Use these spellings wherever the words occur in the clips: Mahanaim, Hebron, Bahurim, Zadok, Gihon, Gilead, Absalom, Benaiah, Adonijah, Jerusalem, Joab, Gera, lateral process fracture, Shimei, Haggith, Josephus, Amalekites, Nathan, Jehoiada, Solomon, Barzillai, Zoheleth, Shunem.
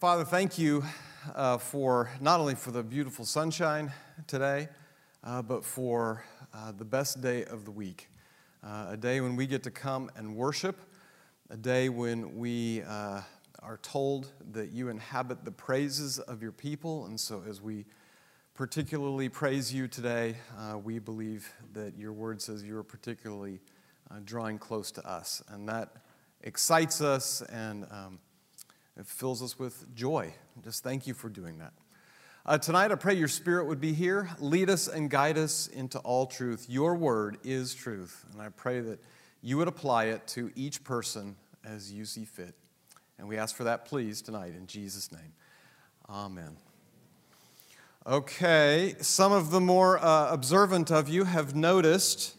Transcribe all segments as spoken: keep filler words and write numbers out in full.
Father, thank you uh, for not only for the beautiful sunshine today, uh, but for uh, the best day of the week, uh, a day when we get to come and worship, a day when we uh, are told that you inhabit the praises of your people. And so as we particularly praise you today, uh, we believe that your word says you're particularly uh, drawing close to us, and that excites us and um, it fills us with joy. Just thank you for doing that. Uh, tonight, I pray your spirit would be here. Lead us and guide us into all truth. Your word is truth, and I pray that you would apply it to each person as you see fit. And we ask for that, please, tonight, in Jesus' name. Amen. Okay, some of the more uh, observant of you have noticed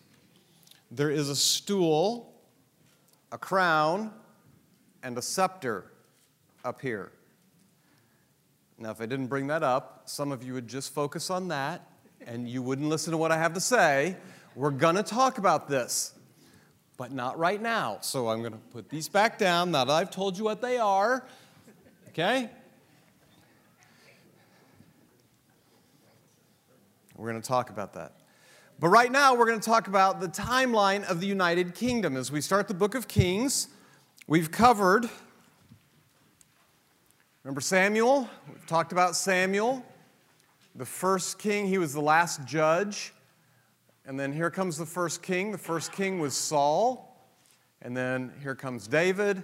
there is a stool, a crown, and a scepter up here. Now, if I didn't bring that up, some of you would just focus on that, and you wouldn't listen to what I have to say. We're going to talk about this, but not right now. So I'm going to put these back down now that I've told you what they are, okay? We're going to talk about that. But right now, we're going to talk about the timeline of the United Kingdom. As we start the book of Kings, we've covered, remember Samuel? We've talked about Samuel, the first king. He was the last judge. And then here comes the first king. The first king was Saul. And then here comes David.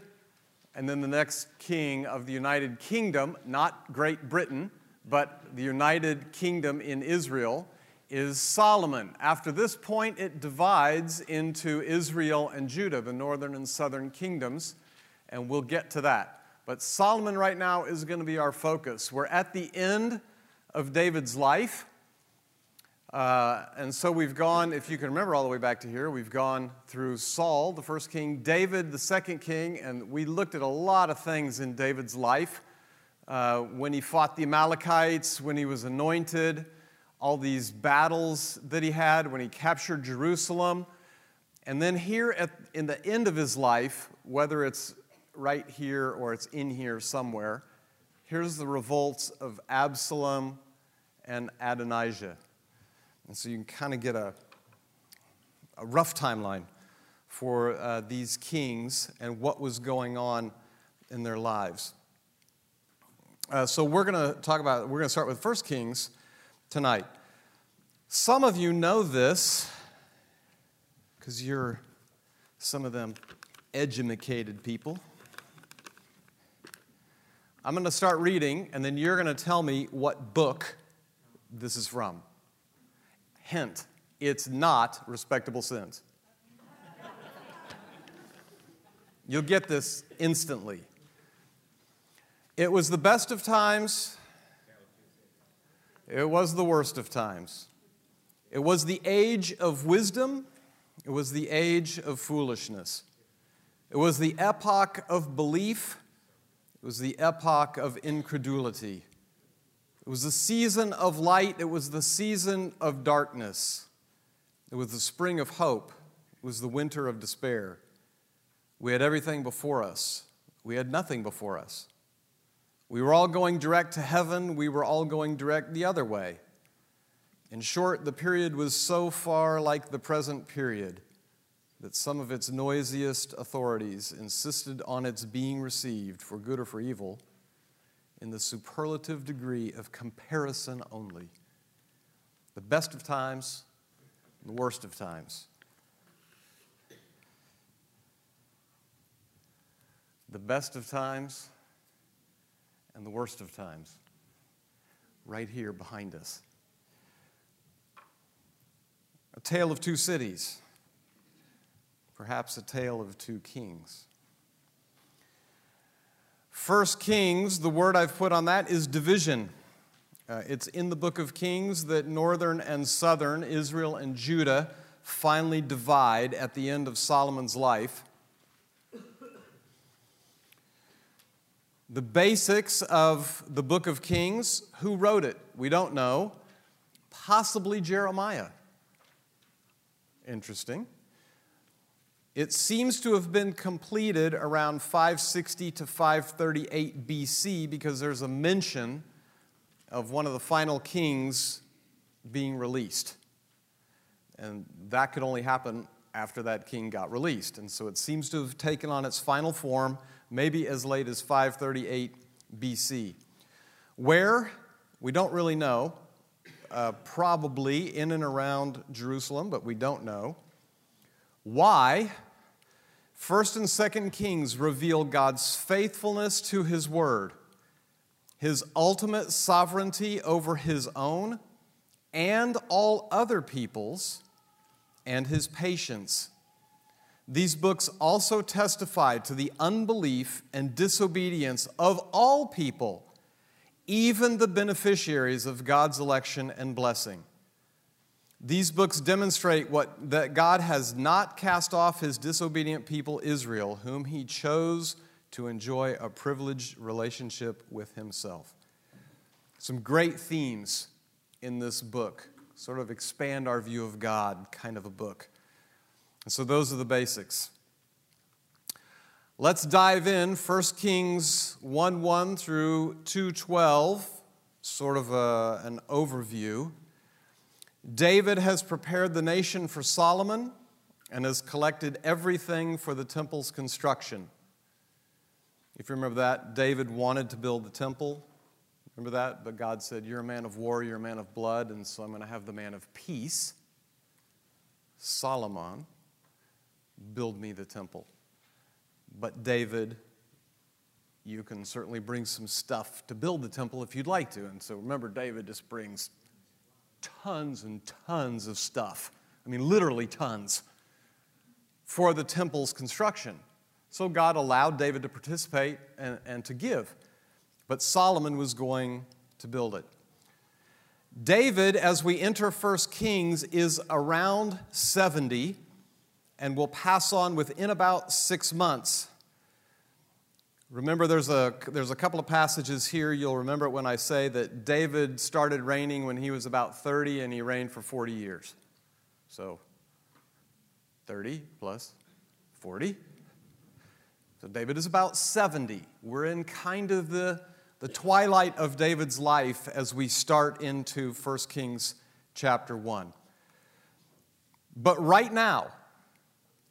And then the next king of the United Kingdom, not Great Britain, but the United Kingdom in Israel, is Solomon. After this point, it divides into Israel and Judah, the northern and southern kingdoms, and we'll get to that. But Solomon right now is going to be our focus. We're at the end of David's life, uh, and so we've gone, if you can remember all the way back to here, we've gone through Saul, the first king, David, the second king, and we looked at a lot of things in David's life. Uh, when he fought the Amalekites, when he was anointed, all these battles that he had, when he captured Jerusalem. And then here at, in the end of his life, whether it's right here or it's in here somewhere, here's the revolts of Absalom and Adonijah. And so you can kind of get a, a rough timeline for uh, these kings and what was going on in their lives. Uh, so we're going to talk about, we're going to start with First Kings tonight. Some of you know this because you're some of them edumacated people. I'm going to start reading, and then you're going to tell me what book this is from. Hint, it's not Respectable Sins. You'll get this instantly. It was the best of times. It was the worst of times. It was the age of wisdom. It was the age of foolishness. It was the epoch of belief. It was the epoch of incredulity. It was the season of light. It was the season of darkness. It was the spring of hope. It was the winter of despair. We had everything before us. We had nothing before us. We were all going direct to heaven. We were all going direct the other way. In short, the period was so far like the present period that some of its noisiest authorities insisted on its being received, for good or for evil, in the superlative degree of comparison only. The best of times, the worst of times. The best of times and the worst of times, right here behind us. A tale of two cities, perhaps a tale of two kings. First Kings, the word I've put on that is division. Uh, it's in the book of Kings that northern and southern Israel and Judah finally divide at the end of Solomon's life. The basics of the book of Kings, who wrote it? We don't know. Possibly Jeremiah. Interesting. It seems to have been completed around five sixty to five thirty-eight B C because there's a mention of one of the final kings being released. And that could only happen after that king got released. And so it seems to have taken on its final form, maybe as late as five thirty-eight B C. Where? We don't really know. Uh, probably in and around Jerusalem, but we don't know. Why? First and Second Kings reveal God's faithfulness to his word, his ultimate sovereignty over his own and all other peoples, and his patience. These books also testify to the unbelief and disobedience of all people, even the beneficiaries of God's election and blessing. These books demonstrate what, that God has not cast off his disobedient people Israel, whom he chose to enjoy a privileged relationship with himself. Some great themes in this book, sort of expand our view of God kind of a book. And so those are the basics. Let's dive in, First Kings one one through two twelve, sort of a, an overview. David has prepared the nation for Solomon and has collected everything for the temple's construction. If you remember that, David wanted to build the temple. Remember that? But God said, you're a man of war, you're a man of blood, and so I'm going to have the man of peace, Solomon, build me the temple. But David, you can certainly bring some stuff to build the temple if you'd like to. And so remember, David just brings tons and tons of stuff. I mean, literally tons for the temple's construction. So God allowed David to participate and, and to give. But Solomon was going to build it. David, as we enter First Kings, is around seventy and will pass on within about six months. Remember, there's a, there's a couple of passages here. You'll remember it when I say that David started reigning when he was about thirty, and he reigned for forty years. So thirty plus forty. So David is about seventy. We're in kind of the, the twilight of David's life as we start into First Kings chapter one. But right now,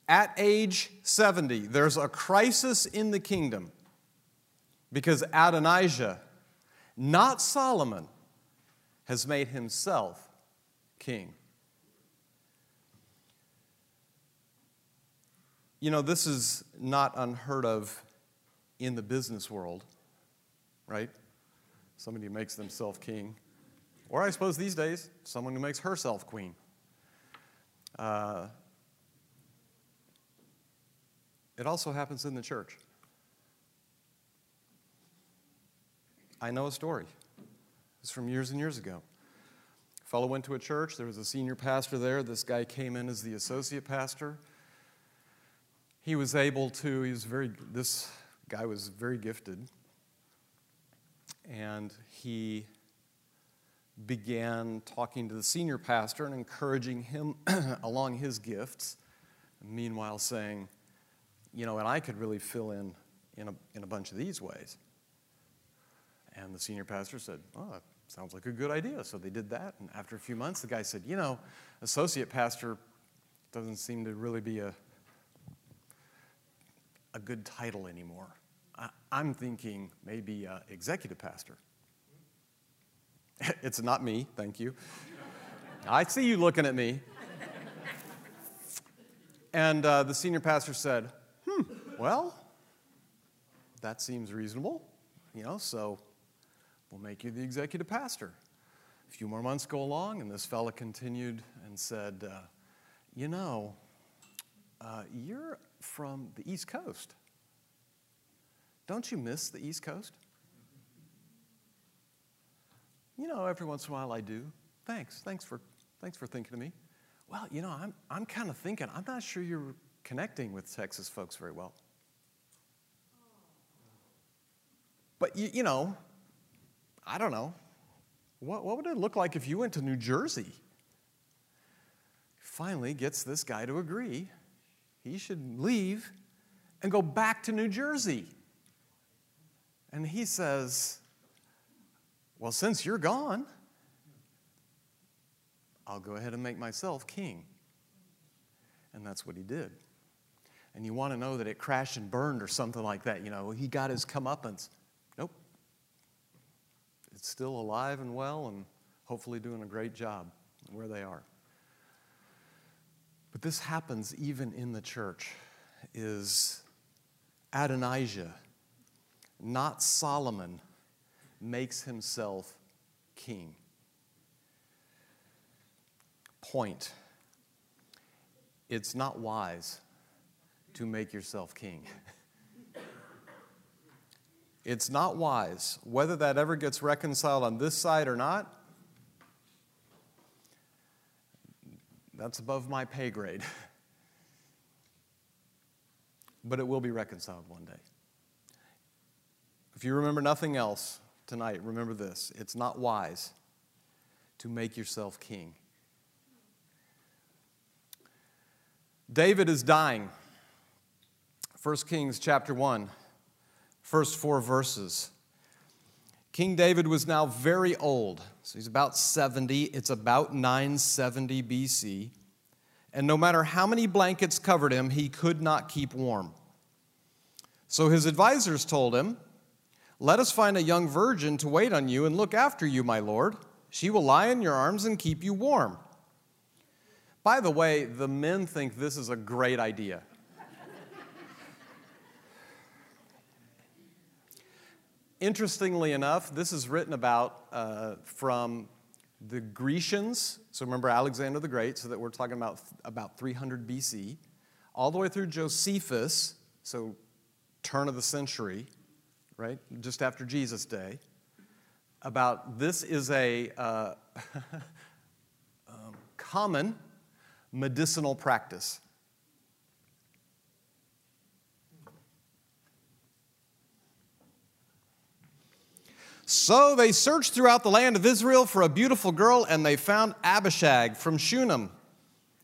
at age seventy, there's a crisis in the kingdom because Adonijah, not Solomon, has made himself king. You know, this is not unheard of in the business world, right? Somebody who makes themselves king. Or I suppose these days, someone who makes herself queen. Uh, it also happens in the church. I know a story. It's from years and years ago. A fellow went to a church. There was a senior pastor there. This guy came in as the associate pastor. He was able to, he was very, this guy was very gifted, and he began talking to the senior pastor and encouraging him along his gifts, meanwhile saying, you know, and I could really fill in in a, in a bunch of these ways. And the senior pastor said, oh, that sounds like a good idea. So they did that, and after a few months, the guy said, you know, associate pastor doesn't seem to really be a, a good title anymore. I, I'm thinking maybe uh, executive pastor. It's not me, thank you. I see you looking at me. And uh, the senior pastor said, hmm, well, that seems reasonable, you know, so we'll make you the executive pastor. A few more months go along, and this fella continued and said, uh, you know, uh, you're from the East Coast. Don't you miss the East Coast? You know, every once in a while I do. Thanks. Thanks for thanks for thinking of me. Well, you know, I'm I'm kind of thinking, I'm not sure you're connecting with Texas folks very well. But you, you know, I don't know. What what would it look like if you went to New Jersey? Finally gets this guy to agree. he should leave and go back to New Jersey. And he says, well, since you're gone, I'll go ahead and make myself king. And that's what he did. And you want to know that it crashed and burned or something like that. You know, he got his comeuppance. Nope. It's still alive and well and hopefully doing a great job where they are. But this happens even in the church, is Adonijah, not Solomon, makes himself king. Point. It's not wise to make yourself king. It's not wise. Whether that ever gets reconciled on this side or not, that's above my pay grade. But it will be reconciled one day. If you remember nothing else tonight, remember this. It's not wise to make yourself king. David is dying. First Kings chapter one, first four verses. King David was now very old. So he's about seventy. It's about nine seventy B C. And no matter how many blankets covered him, he could not keep warm. So his advisors told him, "Let us find a young virgin to wait on you and look after you, my lord. She will lie in your arms and keep you warm." By the way, the men think this is a great idea. Interestingly enough, this is written about uh, from the Grecians. So remember Alexander the Great, so that we're talking about about three hundred B C, all the way through Josephus, so turn of the century, right, just after Jesus' day. About this is a uh, um, common medicinal practice. So they searched throughout the land of Israel for a beautiful girl, and they found Abishag from Shunem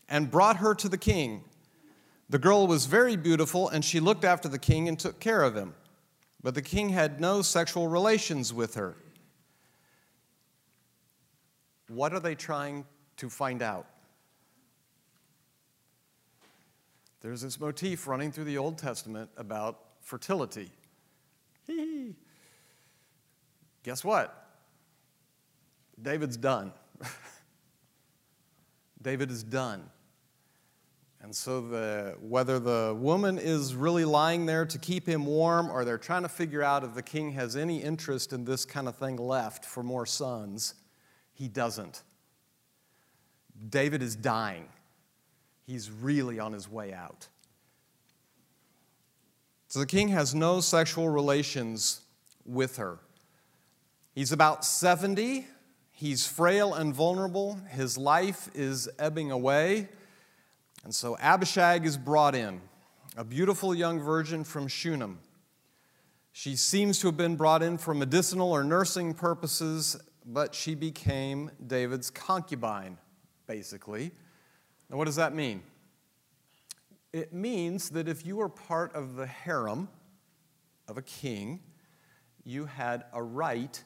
and brought her to the king. The girl was very beautiful, and she looked after the king and took care of him. But the king had no sexual relations with her. What are they trying to find out? There's this motif running through the Old Testament about fertility. Hee-hee. Guess what? David's done. David is done. And so the, whether the woman is really lying there to keep him warm, or they're trying to figure out if the king has any interest in this kind of thing left for more sons, he doesn't. David is dying. He's really on his way out. So the king has no sexual relations with her. He's about seventy. He's frail and vulnerable. His life is ebbing away. And so Abishag is brought in, a beautiful young virgin from Shunem. She seems to have been brought in for medicinal or nursing purposes, but she became David's concubine, basically. Now, what does that mean? It means that if you were part of the harem of a king, you had a right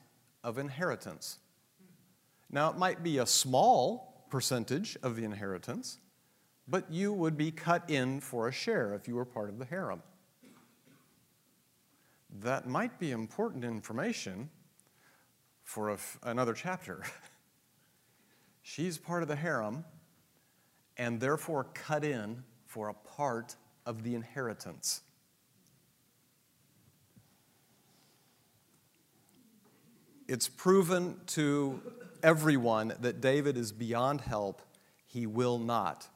of inheritance. Now, it might be a small percentage of the inheritance, but you would be cut in for a share if you were part of the harem. That might be important information for a, another chapter. She's part of the harem and therefore cut in for a part of the inheritance. It's proven to everyone that David is beyond help. He will not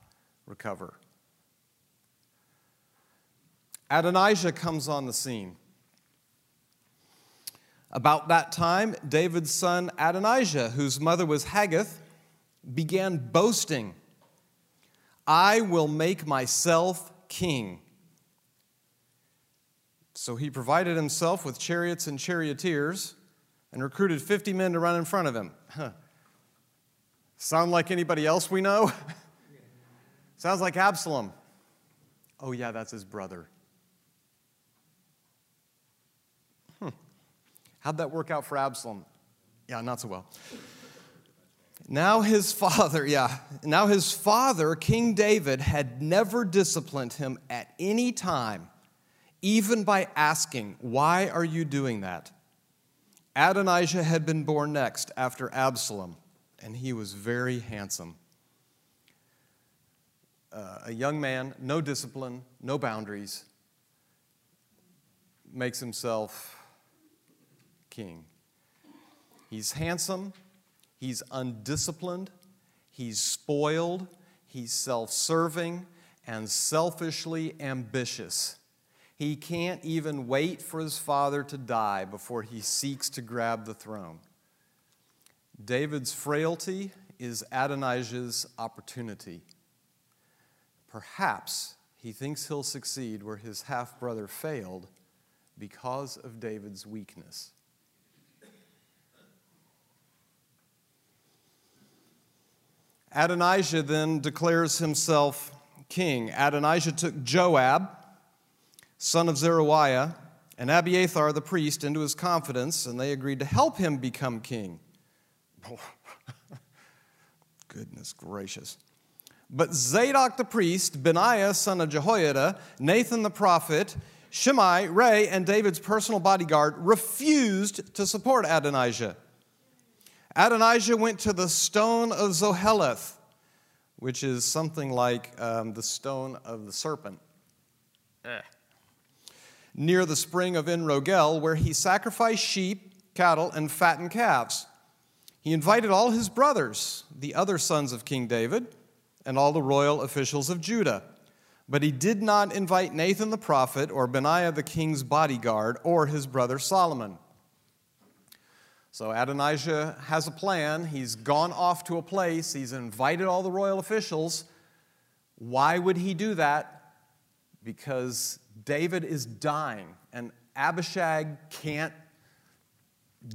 recover. Adonijah comes on the scene. About that time, David's son Adonijah, whose mother was Haggith, began boasting, "I will make myself king." So he provided himself with chariots and charioteers and recruited fifty men to run in front of him. Huh. Sound like anybody else we know? Sounds like Absalom. oh yeah, that's his brother. Hmm. How'd that work out for Absalom? Yeah, not so well. Now his father, yeah, now his father, King David, had never disciplined him at any time, even by asking, why are you doing that? Adonijah had been born next after Absalom, and he was very handsome. Uh, a young man, no discipline, no boundaries, makes himself king. He's handsome, he's undisciplined, he's spoiled, he's self-serving, and selfishly ambitious. He can't even wait for his father to die before he seeks to grab the throne. David's frailty is Adonijah's opportunity. Perhaps he thinks he'll succeed where his half-brother failed because of David's weakness. Adonijah then declares himself king. Adonijah took Joab, son of Zeruiah, and Abiathar the priest into his confidence, and they agreed to help him become king. Goodness gracious. But Zadok the priest, Benaiah son of Jehoiada, Nathan the prophet, Shimei, Ray, and David's personal bodyguard refused to support Adonijah. Adonijah went to the stone of Zoheleth, which is something like um, the stone of the serpent, eh. near the spring of Enrogel, where he sacrificed sheep, cattle, and fattened calves. He invited all his brothers, the other sons of King David, and all the royal officials of Judah. But he did not invite Nathan the prophet or Benaiah the king's bodyguard or his brother Solomon. So Adonijah has a plan. He's gone off to a place. He's invited all the royal officials. Why would he do that? Because David is dying, and Abishag can't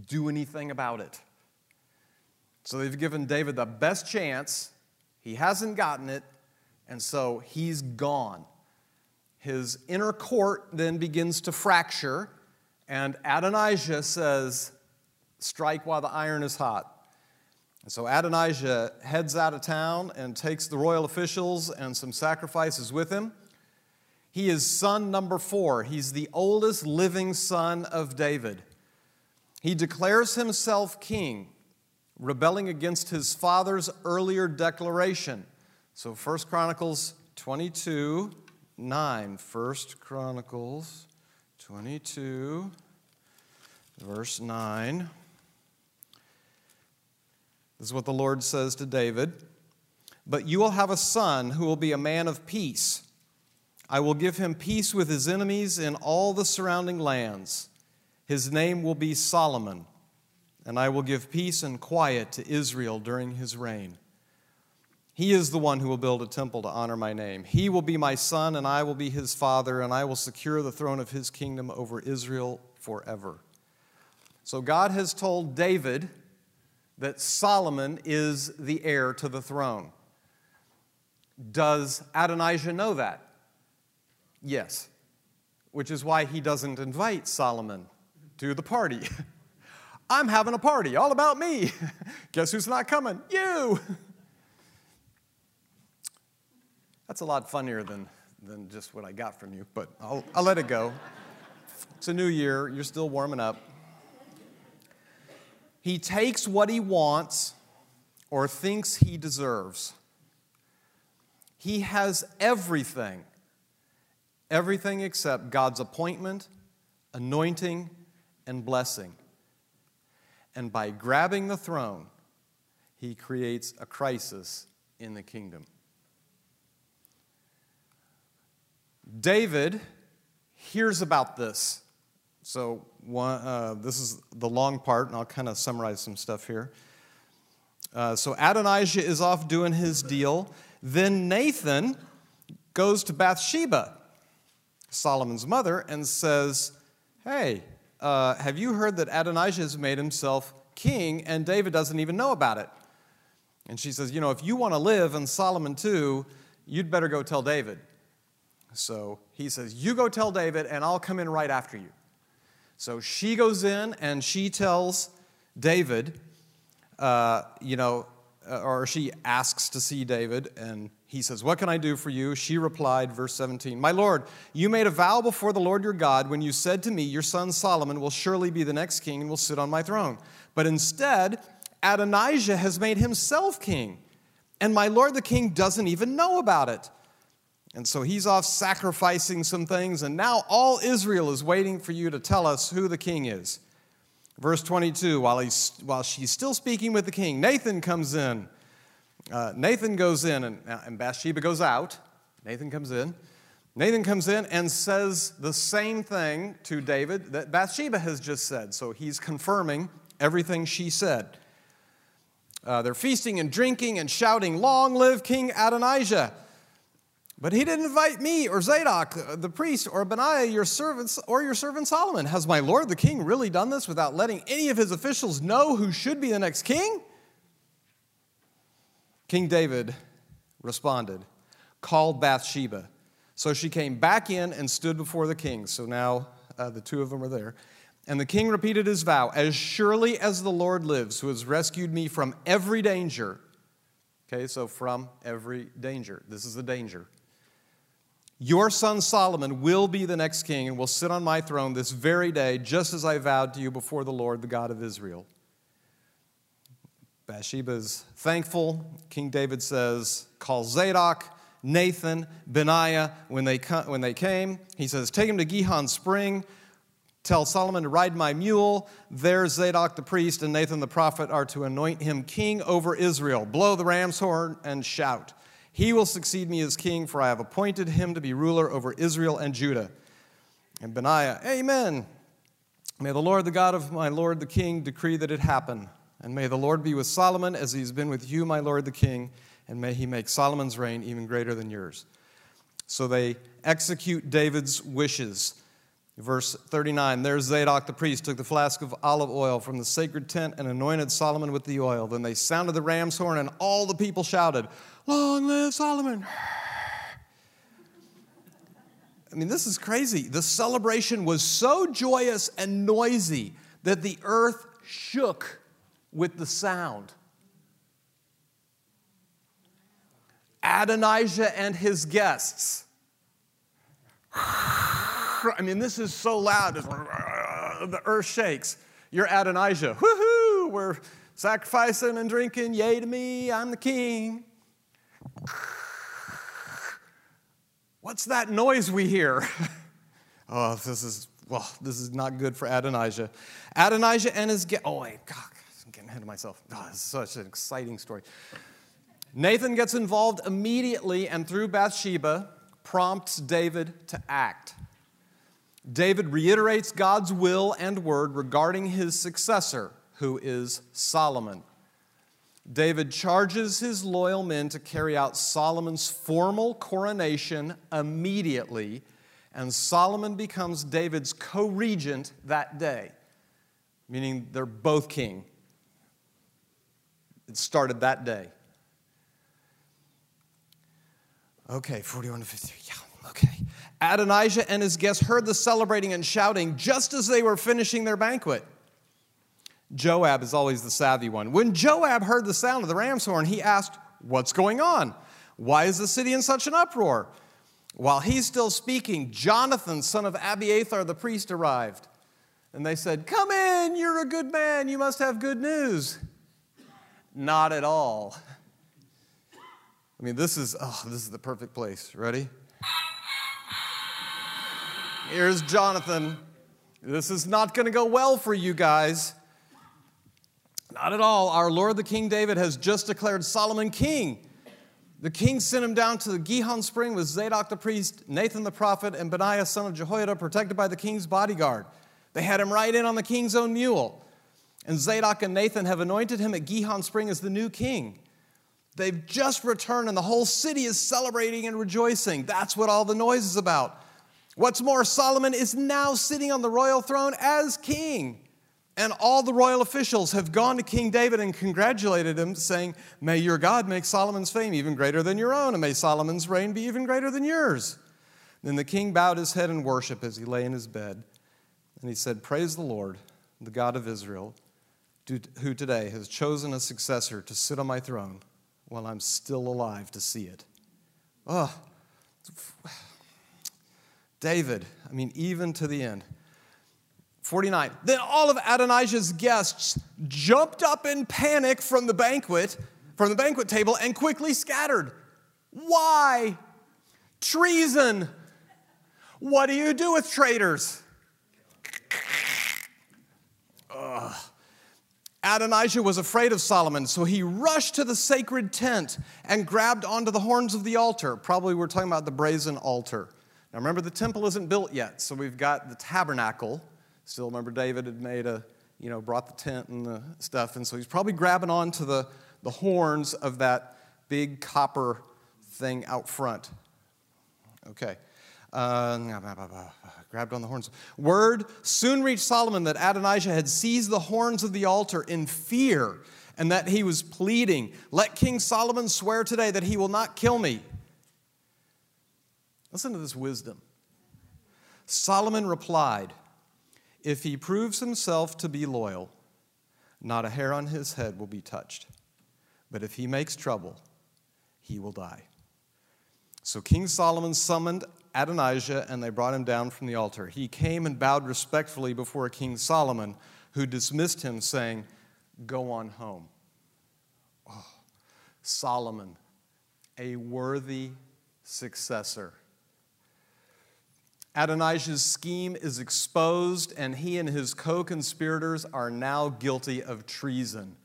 do anything about it. So they've given David the best chance. He hasn't gotten it, and so he's gone. His inner court then begins to fracture, and Adonijah says, strike while the iron is hot. And so Adonijah heads out of town and takes the royal officials and some sacrifices with him. He is son number four. He's the oldest living son of David. He declares himself king, rebelling against his father's earlier declaration. So First Chronicles twenty-two, nine. First Chronicles twenty-two, verse nine. This is what the Lord says to David. But you will have a son who will be a man of peace. I will give him peace with his enemies in all the surrounding lands. His name will be Solomon. And I will give peace and quiet to Israel during his reign. He is the one who will build a temple to honor my name. He will be my son, and I will be his father, and I will secure the throne of his kingdom over Israel forever. So God has told David that Solomon is the heir to the throne. Does Adonijah know that? Yes, which is why he doesn't invite Solomon to the party. I'm having a party all about me. Guess who's not coming? You. That's a lot funnier than, than just what I got from you, but I'll, I'll let it go. It's a new year. You're still warming up. He takes what he wants or thinks he deserves. He has everything, everything except God's appointment, anointing, and blessing. And by grabbing the throne, he creates a crisis in the kingdom. David hears about this. So one, uh, this is the long part, and I'll kind of summarize some stuff here. Uh, so Adonijah is off doing his deal. Then Nathan goes to Bathsheba, Solomon's mother, and says, hey, Uh, have you heard that Adonijah has made himself king, and David doesn't even know about it? And she says, you know, if you want to live, and Solomon too, you'd better go tell David. So he says, you go tell David, and I'll come in right after you. So she goes in, and she tells David, uh, you know, or she asks to see David, and he says, what can I do for you? She replied, verse seventeen, my Lord, you made a vow before the Lord your God when you said to me, your son Solomon will surely be the next king and will sit on my throne. But instead, Adonijah has made himself king, and my Lord the king doesn't even know about it. And so he's off sacrificing some things, and now all Israel is waiting for you to tell us who the king is. Verse twenty-two, while, he's, while she's still speaking with the king, Nathan comes in. Uh, Nathan goes in, and, and Bathsheba goes out. Nathan comes in. Nathan comes in and says the same thing to David that Bathsheba has just said. So he's confirming everything she said. Uh, they're feasting and drinking and shouting, long live King Adonijah. But he didn't invite me or Zadok, the priest, or Benaiah, your servants, or your servant Solomon. Has my lord the king really done this without letting any of his officials know who should be the next king? King David responded, called Bathsheba. So she came back in and stood before the king. So now uh, the two of them are there. And the king repeated his vow, as surely as the Lord lives, who has rescued me from every danger. Okay, so from every danger. This is the danger. Your son Solomon will be the next king and will sit on my throne this very day, just as I vowed to you before the Lord, the God of Israel. Bathsheba is thankful. King David says, call Zadok, Nathan, Benaiah, when they, when they came. He says, take him to Gihon Spring. Tell Solomon to ride my mule. There Zadok the priest and Nathan the prophet are to anoint him king over Israel. Blow the ram's horn and shout. He will succeed me as king, for I have appointed him to be ruler over Israel and Judah. And Benaiah, amen. May the Lord, the God of my Lord the king, decree that it happen. And may the Lord be with Solomon as he's been with you, my Lord the king, and may he make Solomon's reign even greater than yours. So they execute David's wishes. Verse thirty-nine, there Zadok the priest took the flask of olive oil from the sacred tent and anointed Solomon with the oil. Then they sounded the ram's horn, and all the people shouted, long live Solomon. I mean, this is crazy. The celebration was so joyous and noisy that the earth shook with the sound. Adonijah and his guests. I mean, this is so loud. The earth shakes. You're Adonijah. Woohoo! We're sacrificing and drinking. Yay to me. I'm the king. What's that noise we hear? Oh, this is, well, this is not good for Adonijah. Adonijah and his guest. Oh, wait, God, I'm getting ahead of myself. Oh, this is such an exciting story. Nathan gets involved immediately and through Bathsheba prompts David to act. David reiterates God's will and word regarding his successor, who is Solomon. David charges his loyal men to carry out Solomon's formal coronation immediately, and Solomon becomes David's co-regent that day, meaning they're both king. It started that day. Okay, forty-one to fifty-three, yeah. Okay. Adonijah and his guests heard the celebrating and shouting just as they were finishing their banquet. Joab is always the savvy one. When Joab heard the sound of the ram's horn, he asked, what's going on? Why is the city in such an uproar? While he's still speaking, Jonathan, son of Abiathar, the priest, arrived. And they said, come in, you're a good man. You must have good news. Not at all. I mean, this is, oh, this is the perfect place. Ready? Here's Jonathan. This is not going to go well for you guys. Not at all. Our Lord, the King David, has just declared Solomon king. The king sent him down to the Gihon Spring with Zadok the priest, Nathan the prophet, and Benaiah son of Jehoiada, protected by the king's bodyguard. They had him ride in on the king's own mule. And Zadok and Nathan have anointed him at Gihon Spring as the new king. They've just returned, and the whole city is celebrating and rejoicing. That's what all the noise is about. What's more, Solomon is now sitting on the royal throne as king. And all the royal officials have gone to King David and congratulated him, saying, may your God make Solomon's fame even greater than your own, and may Solomon's reign be even greater than yours. Then the king bowed his head in worship as he lay in his bed, and he said, "Praise the Lord, the God of Israel, who today has chosen a successor to sit on my throne while I'm still alive to see it." Oh, David, I mean, even to the end. forty-nine, then all of Adonijah's guests jumped up in panic from the banquet, from the banquet table, and quickly scattered. Why? Treason. What do you do with traitors? Ugh. Adonijah was afraid of Solomon, so he rushed to the sacred tent and grabbed onto the horns of the altar. Probably we're talking about the brazen altar. Now remember, the temple isn't built yet, so we've got the tabernacle. Still remember David had made a, you know, brought the tent and the stuff, and so he's probably grabbing onto the, the horns of that big copper thing out front. Okay. Uh, blah, blah, blah, blah. Grabbed on the horns. Word soon reached Solomon that Adonijah had seized the horns of the altar in fear and that he was pleading, "Let King Solomon swear today that he will not kill me." Listen to this wisdom. Solomon replied, "If he proves himself to be loyal, not a hair on his head will be touched. But if he makes trouble, he will die." So King Solomon summoned Adonijah, and they brought him down from the altar. He came and bowed respectfully before King Solomon, who dismissed him, saying, "Go on home." Oh, Solomon, a worthy successor. Adonijah's scheme is exposed, and he and his co-conspirators are now guilty of treason.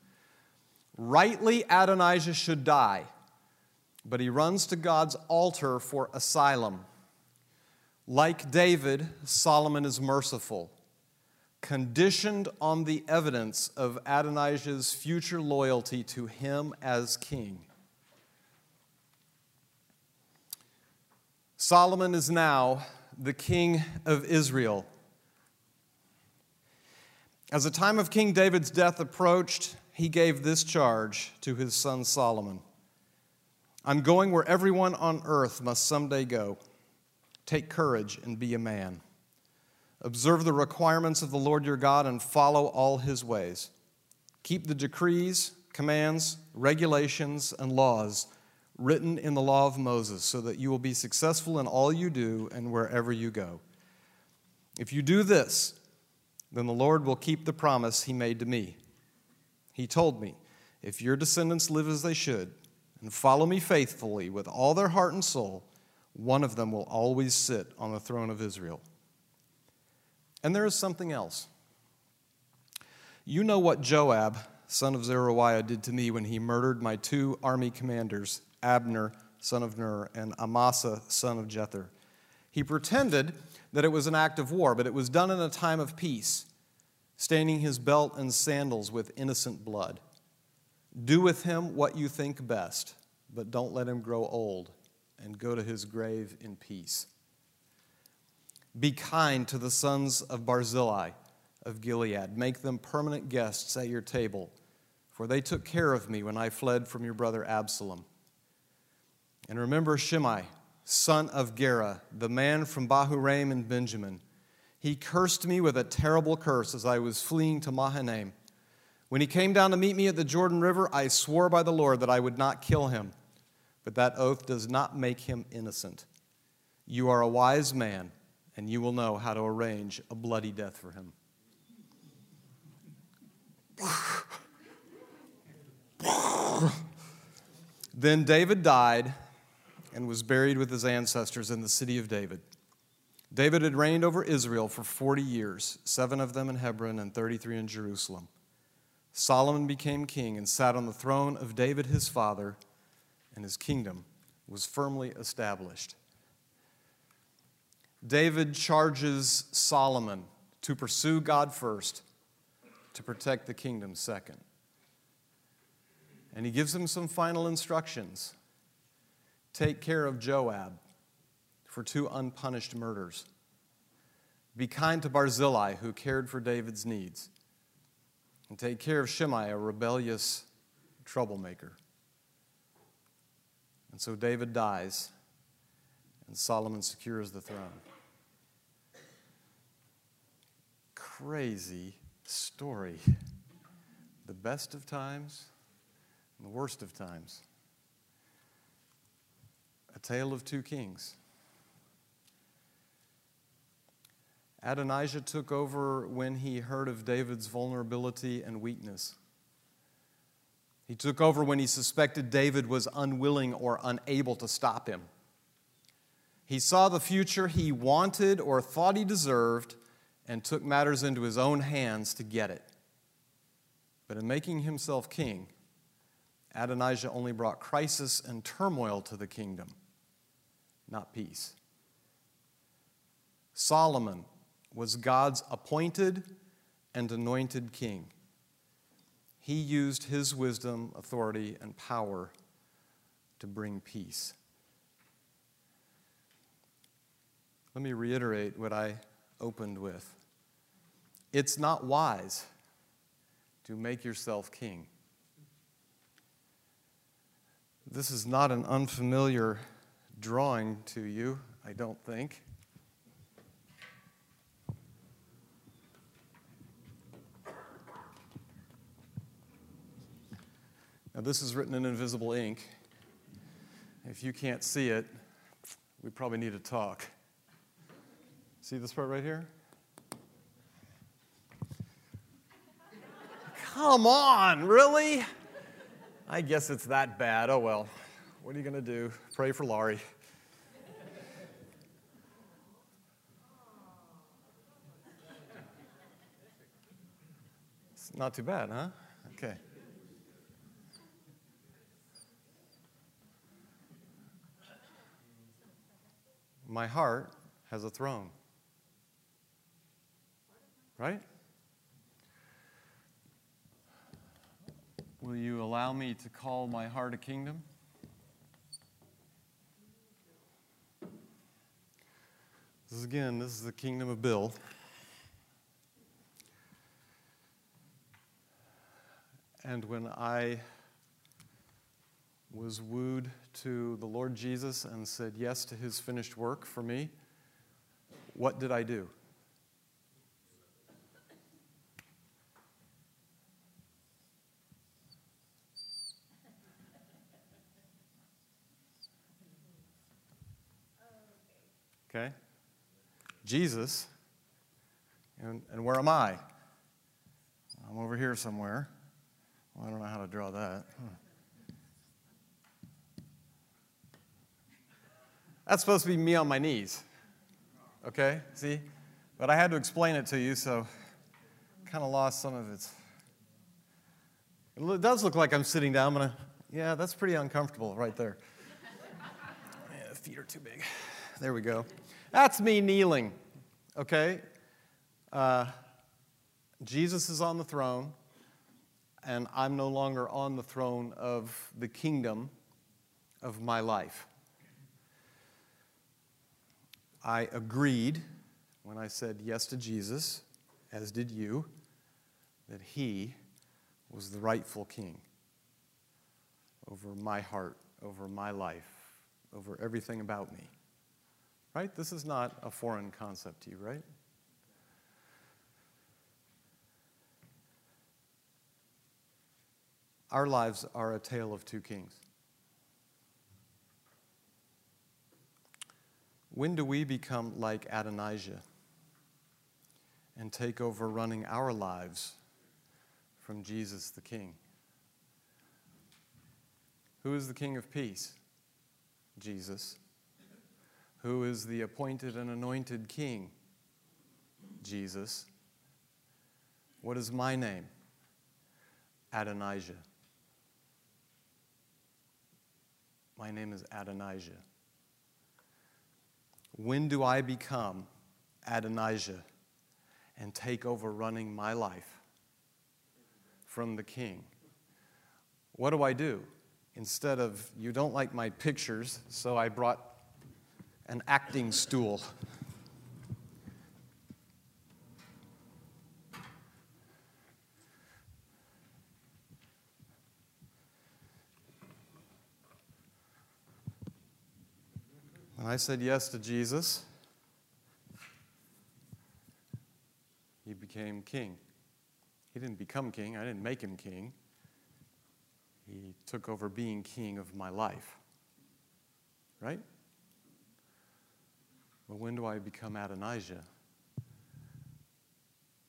Rightly, Adonijah should die, but he runs to God's altar for asylum. Like David, Solomon is merciful, conditioned on the evidence of Adonijah's future loyalty to him as king. Solomon is now the king of Israel. As the time of King David's death approached, he gave this charge to his son Solomon: "I'm going where everyone on earth must someday go. Take courage and be a man. Observe the requirements of the Lord your God and follow all his ways. Keep the decrees, commands, regulations, and laws written in the law of Moses so that you will be successful in all you do and wherever you go. If you do this, then the Lord will keep the promise he made to me. He told me, if your descendants live as they should and follow me faithfully with all their heart and soul, one of them will always sit on the throne of Israel." And there is something else. You know what Joab, son of Zeruiah, did to me when he murdered my two army commanders, Abner, son of Ner, and Amasa, son of Jether. He pretended that it was an act of war, but it was done in a time of peace, staining his belt and sandals with innocent blood. Do with him what you think best, but don't let him grow old and go to his grave in peace. Be kind to the sons of Barzillai of Gilead. Make them permanent guests at your table, for they took care of me when I fled from your brother Absalom. And remember Shimei, son of Gera, the man from Bahurim and Benjamin. He cursed me with a terrible curse as I was fleeing to Mahanaim. When he came down to meet me at the Jordan River, I swore by the Lord that I would not kill him. But that oath does not make him innocent. You are a wise man, and you will know how to arrange a bloody death for him. Then David died and was buried with his ancestors in the city of David. David had reigned over Israel for forty years, seven of them in Hebron and thirty-three in Jerusalem. Solomon became king and sat on the throne of David his father, and his kingdom was firmly established. David charges Solomon to pursue God first, to protect the kingdom second. And he gives him some final instructions. Take care of Joab for two unpunished murders. Be kind to Barzillai, who cared for David's needs. And take care of Shimei, a rebellious troublemaker. And so David dies, and Solomon secures the throne. Crazy story. The best of times and the worst of times. A tale of two kings. Adonijah took over when he heard of David's vulnerability and weakness. He took over when he suspected David was unwilling or unable to stop him. He saw the future he wanted or thought he deserved and took matters into his own hands to get it. But in making himself king, Adonijah only brought crisis and turmoil to the kingdom, not peace. Solomon was God's appointed and anointed king. He used his wisdom, authority, and power to bring peace. Let me reiterate what I opened with. It's not wise to make yourself king. This is not an unfamiliar drawing to you, I don't think. Now, this is written in invisible ink. If you can't see it, we probably need to talk. See this part right here? Come on, really? I guess it's that bad. Oh, well. What are you going to do? Pray for Laurie. It's not too bad, huh? Okay. My heart has a throne. Right? Will you allow me to call my heart a kingdom? This is again, this is the kingdom of Bill. And when I was wooed to the Lord Jesus and said yes to his finished work for me, what did I do? Okay? Jesus, and, and where am I? I'm over here somewhere. Well, I don't know how to draw that. Huh. That's supposed to be me on my knees. Okay, see? But I had to explain it to you, so kind of lost some of it. It does look like I'm sitting down. I'm gonna, yeah, that's pretty uncomfortable right there. Yeah, the feet are too big. There we go. That's me kneeling. Okay? Uh, Jesus is on the throne, and I'm no longer on the throne of the kingdom of my life. I agreed when I said yes to Jesus, as did you, that he was the rightful king over my heart, over my life, over everything about me. Right? This is not a foreign concept to you, right? Our lives are a tale of two kings. When do we become like Adonijah and take over running our lives from Jesus the King? Who is the King of Peace? Jesus. Who is the appointed and anointed King? Jesus. What is my name? Adonijah. My name is Adonijah. When do I become Adonijah and take over running my life from the king? What do I do? Instead of, you don't like my pictures, so I brought an acting stool. When I said yes to Jesus, he became king. He didn't become king. I didn't make him king. He took over being king of my life. Right? But when do I become Adonijah?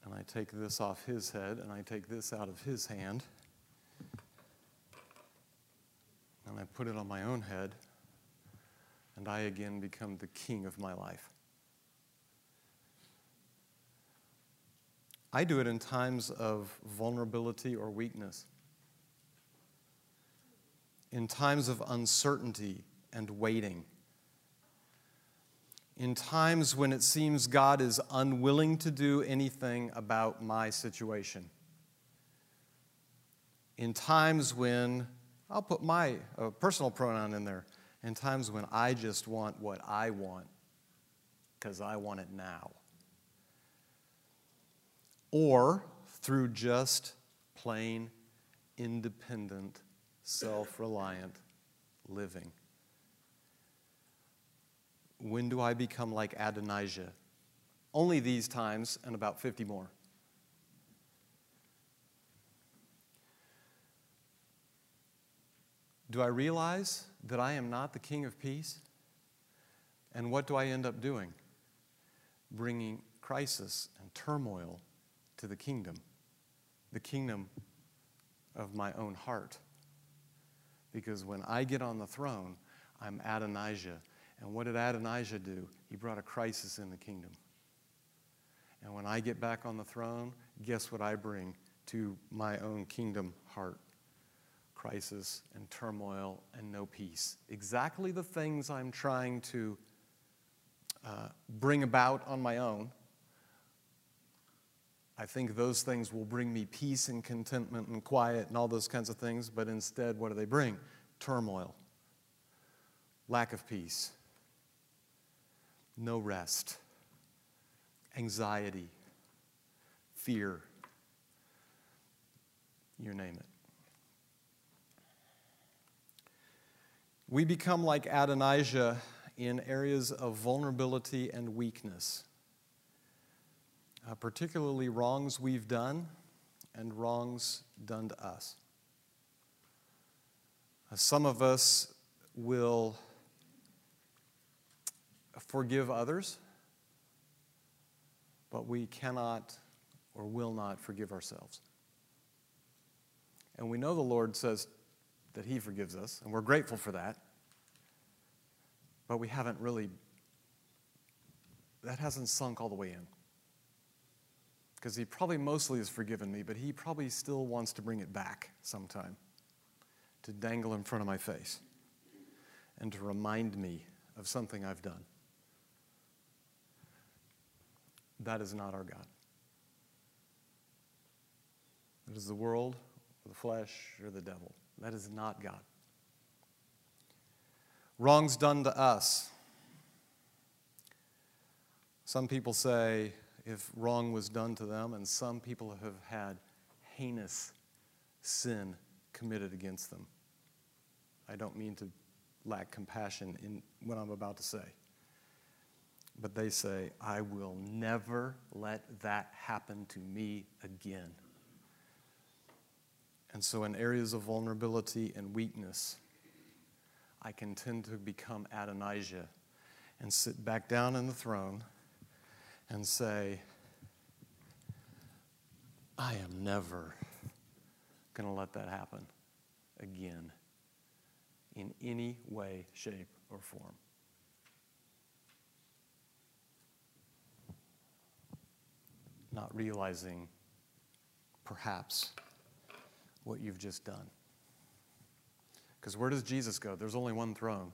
And I take this off his head, and I take this out of his hand, and I put it on my own head, and I again become the king of my life. I do it in times of vulnerability or weakness, in times of uncertainty and waiting, in times when it seems God is unwilling to do anything about my situation, in times when, I'll put my uh, personal pronoun in there, in times when I just want what I want because I want it now. Or through just plain, independent, self-reliant living. When do I become like Adonijah? Only these times and about fifty more. Do I realize that I am not the king of peace? And what do I end up doing? Bringing crisis and turmoil to the kingdom, the kingdom of my own heart. Because when I get on the throne, I'm Adonijah. And what did Adonijah do? He brought a crisis in the kingdom. And when I get back on the throne, guess what I bring to my own kingdom heart? Crisis and turmoil and no peace. Exactly the things I'm trying to uh, bring about on my own. I think those things will bring me peace and contentment and quiet and all those kinds of things, but instead, what do they bring? Turmoil, lack of peace, no rest, anxiety, fear, you name it. We become like Adonijah in areas of vulnerability and weakness. Uh, particularly wrongs we've done and wrongs done to us. Uh, some of us will forgive others, but we cannot or will not forgive ourselves. And we know the Lord says that he forgives us, and we're grateful for that, but we haven't really, that hasn't sunk all the way in. Because he probably mostly has forgiven me, but he probably still wants to bring it back sometime, to dangle in front of my face and to remind me of something I've done. That is not our God. It is the world, or the flesh, or the devil. That is not God. Wrongs done to us. Some people say, if wrong was done to them, and some people have had heinous sin committed against them. I don't mean to lack compassion in what I'm about to say, but they say, I will never let that happen to me again. And so in areas of vulnerability and weakness, I can tend to become Adonijah and sit back down in the throne and say, I am never going to let that happen again in any way, shape, or form. Not realizing, perhaps, what you've just done. Because where does Jesus go? There's only one throne.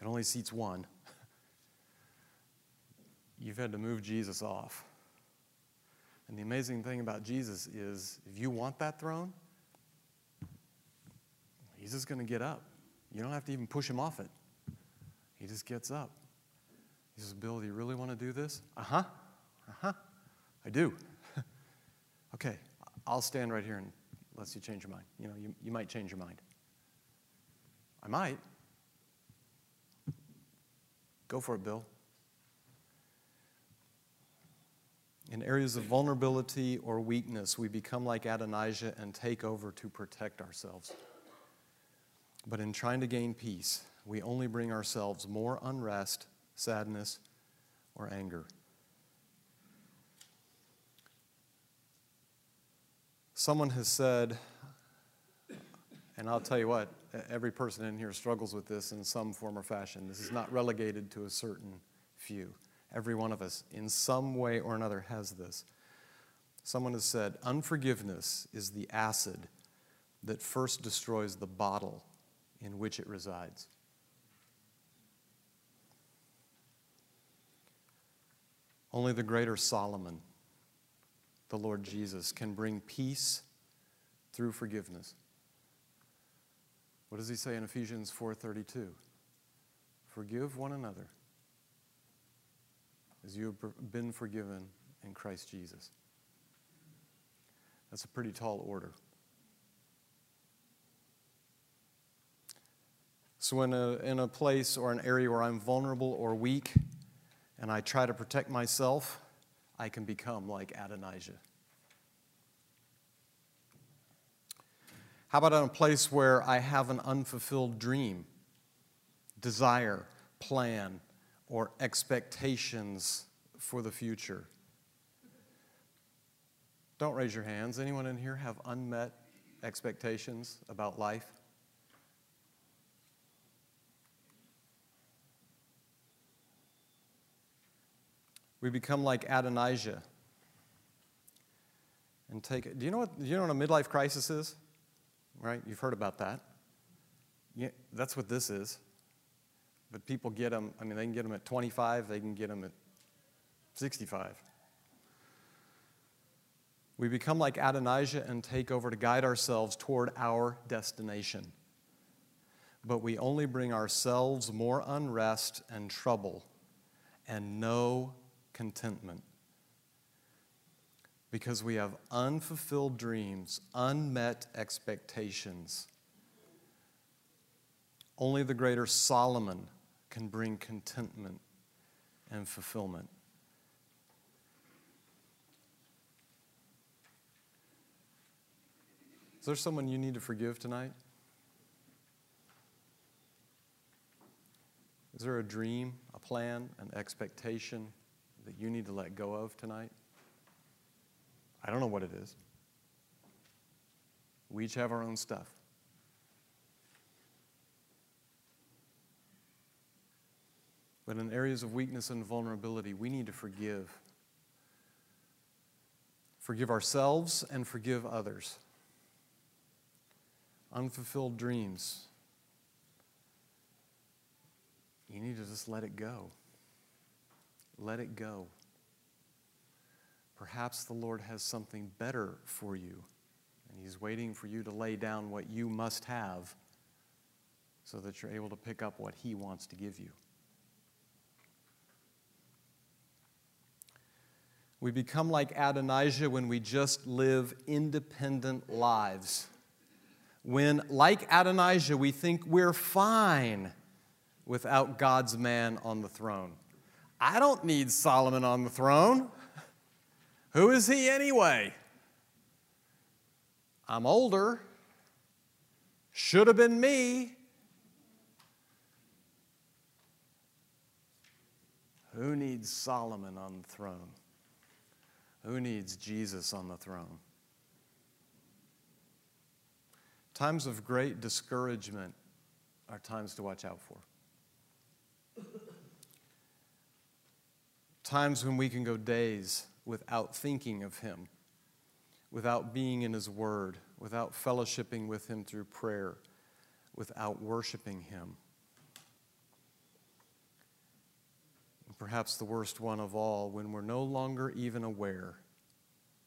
It only seats one. You've had to move Jesus off. And the amazing thing about Jesus is, if you want that throne, he's just going to get up. You don't have to even push him off it. He just gets up. He says, Bill, do you really want to do this? Uh-huh. Uh-huh. I do. Okay, I'll stand right here and let you change your mind. You know, you, you might change your mind. I might. Go for it, Bill. In areas of vulnerability or weakness, we become like Adonijah and take over to protect ourselves. But in trying to gain peace, we only bring ourselves more unrest, sadness, or anger. Someone has said, and I'll tell you what, every person in here struggles with this in some form or fashion. This is not relegated to a certain few. Every one of us, in some way or another, has this. Someone has said, unforgiveness is the acid that first destroys the bottle in which it resides. Only the greater Solomon, the Lord Jesus, can bring peace through forgiveness. What does he say in Ephesians four thirty-two? Forgive one another as you have been forgiven in Christ Jesus. That's a pretty tall order. So in a, in a place or an area where I'm vulnerable or weak and I try to protect myself, I can become like Adonijah. How about in a place where I have an unfulfilled dream, desire, plan, or expectations for the future? Don't raise your hands. Anyone in here have unmet expectations about life? We become like Adonijah and take it. Do you know what? Do you know what a midlife crisis is? Right? You've heard about that. Yeah, that's what this is. But people get them, I mean, they can get them at twenty-five, they can get them at sixty-five. We become like Adonijah and take over to guide ourselves toward our destination. But we only bring ourselves more unrest and trouble and no contentment. Because we have unfulfilled dreams, unmet expectations. Only the greater Solomon can bring contentment and fulfillment. Is there someone you need to forgive tonight? Is there a dream, a plan, an expectation that you need to let go of tonight? I don't know what it is. We each have our own stuff. But in areas of weakness and vulnerability, we need to forgive. Forgive ourselves and forgive others. Unfulfilled dreams. You need to just let it go. Let it go. Perhaps the Lord has something better for you, and he's waiting for you to lay down what you must have so that you're able to pick up what he wants to give you. We become like Adonijah when we just live independent lives. When, like Adonijah, we think we're fine without God's man on the throne. I don't need Solomon on the throne. Who is he anyway? I'm older. Should have been me. Who needs Solomon on the throne? Who needs Jesus on the throne? Times of great discouragement are times to watch out for. Times when we can go days without thinking of him, without being in his word, without fellowshipping with him through prayer, without worshiping him. Perhaps the worst one of all, when we're no longer even aware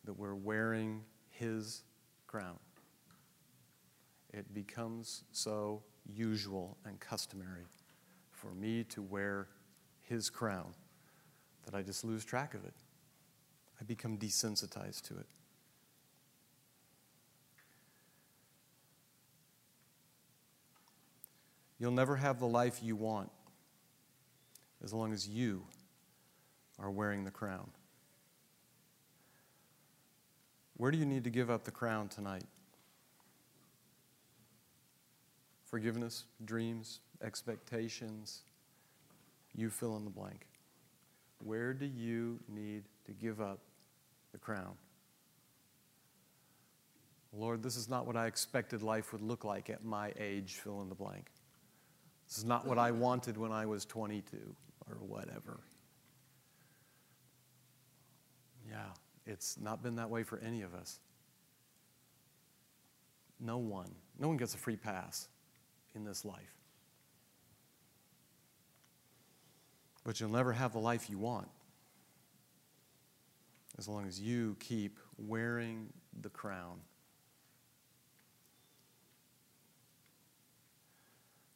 that we're wearing his crown. It becomes so usual and customary for me to wear his crown that I just lose track of it. I become desensitized to it. You'll never have the life you want as long as you are wearing the crown. Where do you need to give up the crown tonight? Forgiveness, dreams, expectations, you fill in the blank. Where do you need to give up the crown? Lord, this is not what I expected life would look like at my age, fill in the blank. This is not what I wanted when I was twenty-two or whatever. Yeah, it's not been that way for any of us. No one, no one gets a free pass in this life. But you'll never have the life you want as long as you keep wearing the crown.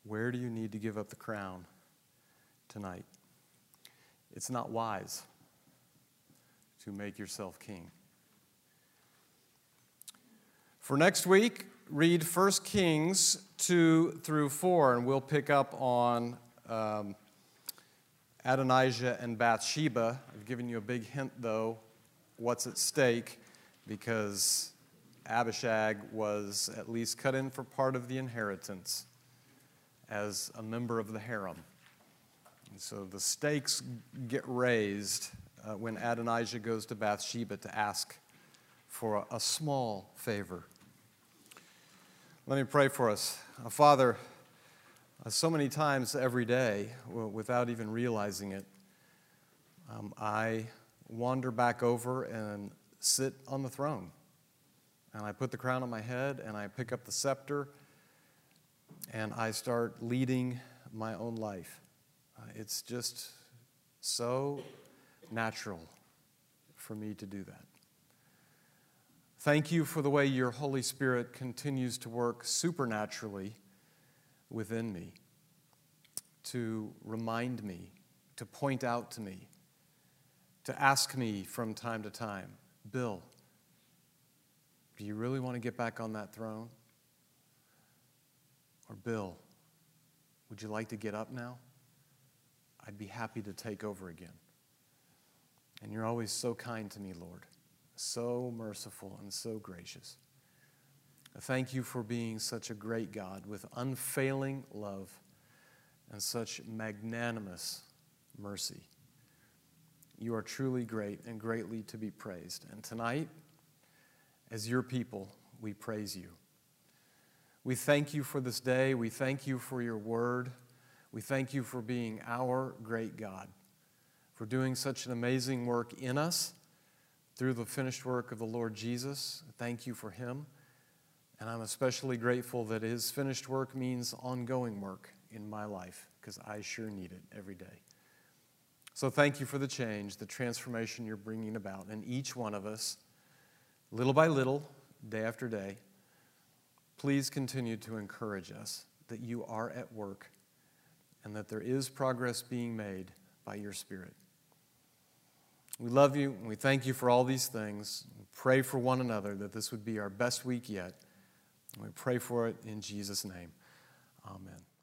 Where do you need to give up the crown tonight? It's not wise to make yourself king. For next week, read First Kings two through four, and we'll pick up on um, Adonijah and Bathsheba. I've given you a big hint, though, what's at stake, because Abishag was at least cut in for part of the inheritance as a member of the harem. And so the stakes get raised uh, when Adonijah goes to Bathsheba to ask for a, a small favor. Let me pray for us. Uh, Father, uh, so many times every day, well, without even realizing it, um, I wander back over and sit on the throne. And I put the crown on my head, and I pick up the scepter, and I start leading my own life. Uh, it's just so natural for me to do that. Thank you for the way your Holy Spirit continues to work supernaturally within me, to remind me, to point out to me, to ask me from time to time, Bill, do you really want to get back on that throne? Or Bill, would you like to get up now? I'd be happy to take over again. And you're always so kind to me, Lord, so merciful and so gracious. Thank you for being such a great God with unfailing love and such magnanimous mercy. You are truly great and greatly to be praised. And tonight, as your people, we praise you. We thank you for this day. We thank you for your word. We thank you for being our great God, for doing such an amazing work in us through the finished work of the Lord Jesus. Thank you for him. And I'm especially grateful that his finished work means ongoing work in my life, because I sure need it every day. So thank you for the change, the transformation you're bringing about in each one of us, little by little, day after day. Please continue to encourage us that you are at work and that there is progress being made by your Spirit. We love you, and we thank you for all these things. We pray for one another that this would be our best week yet. We pray for it in Jesus' name. Amen.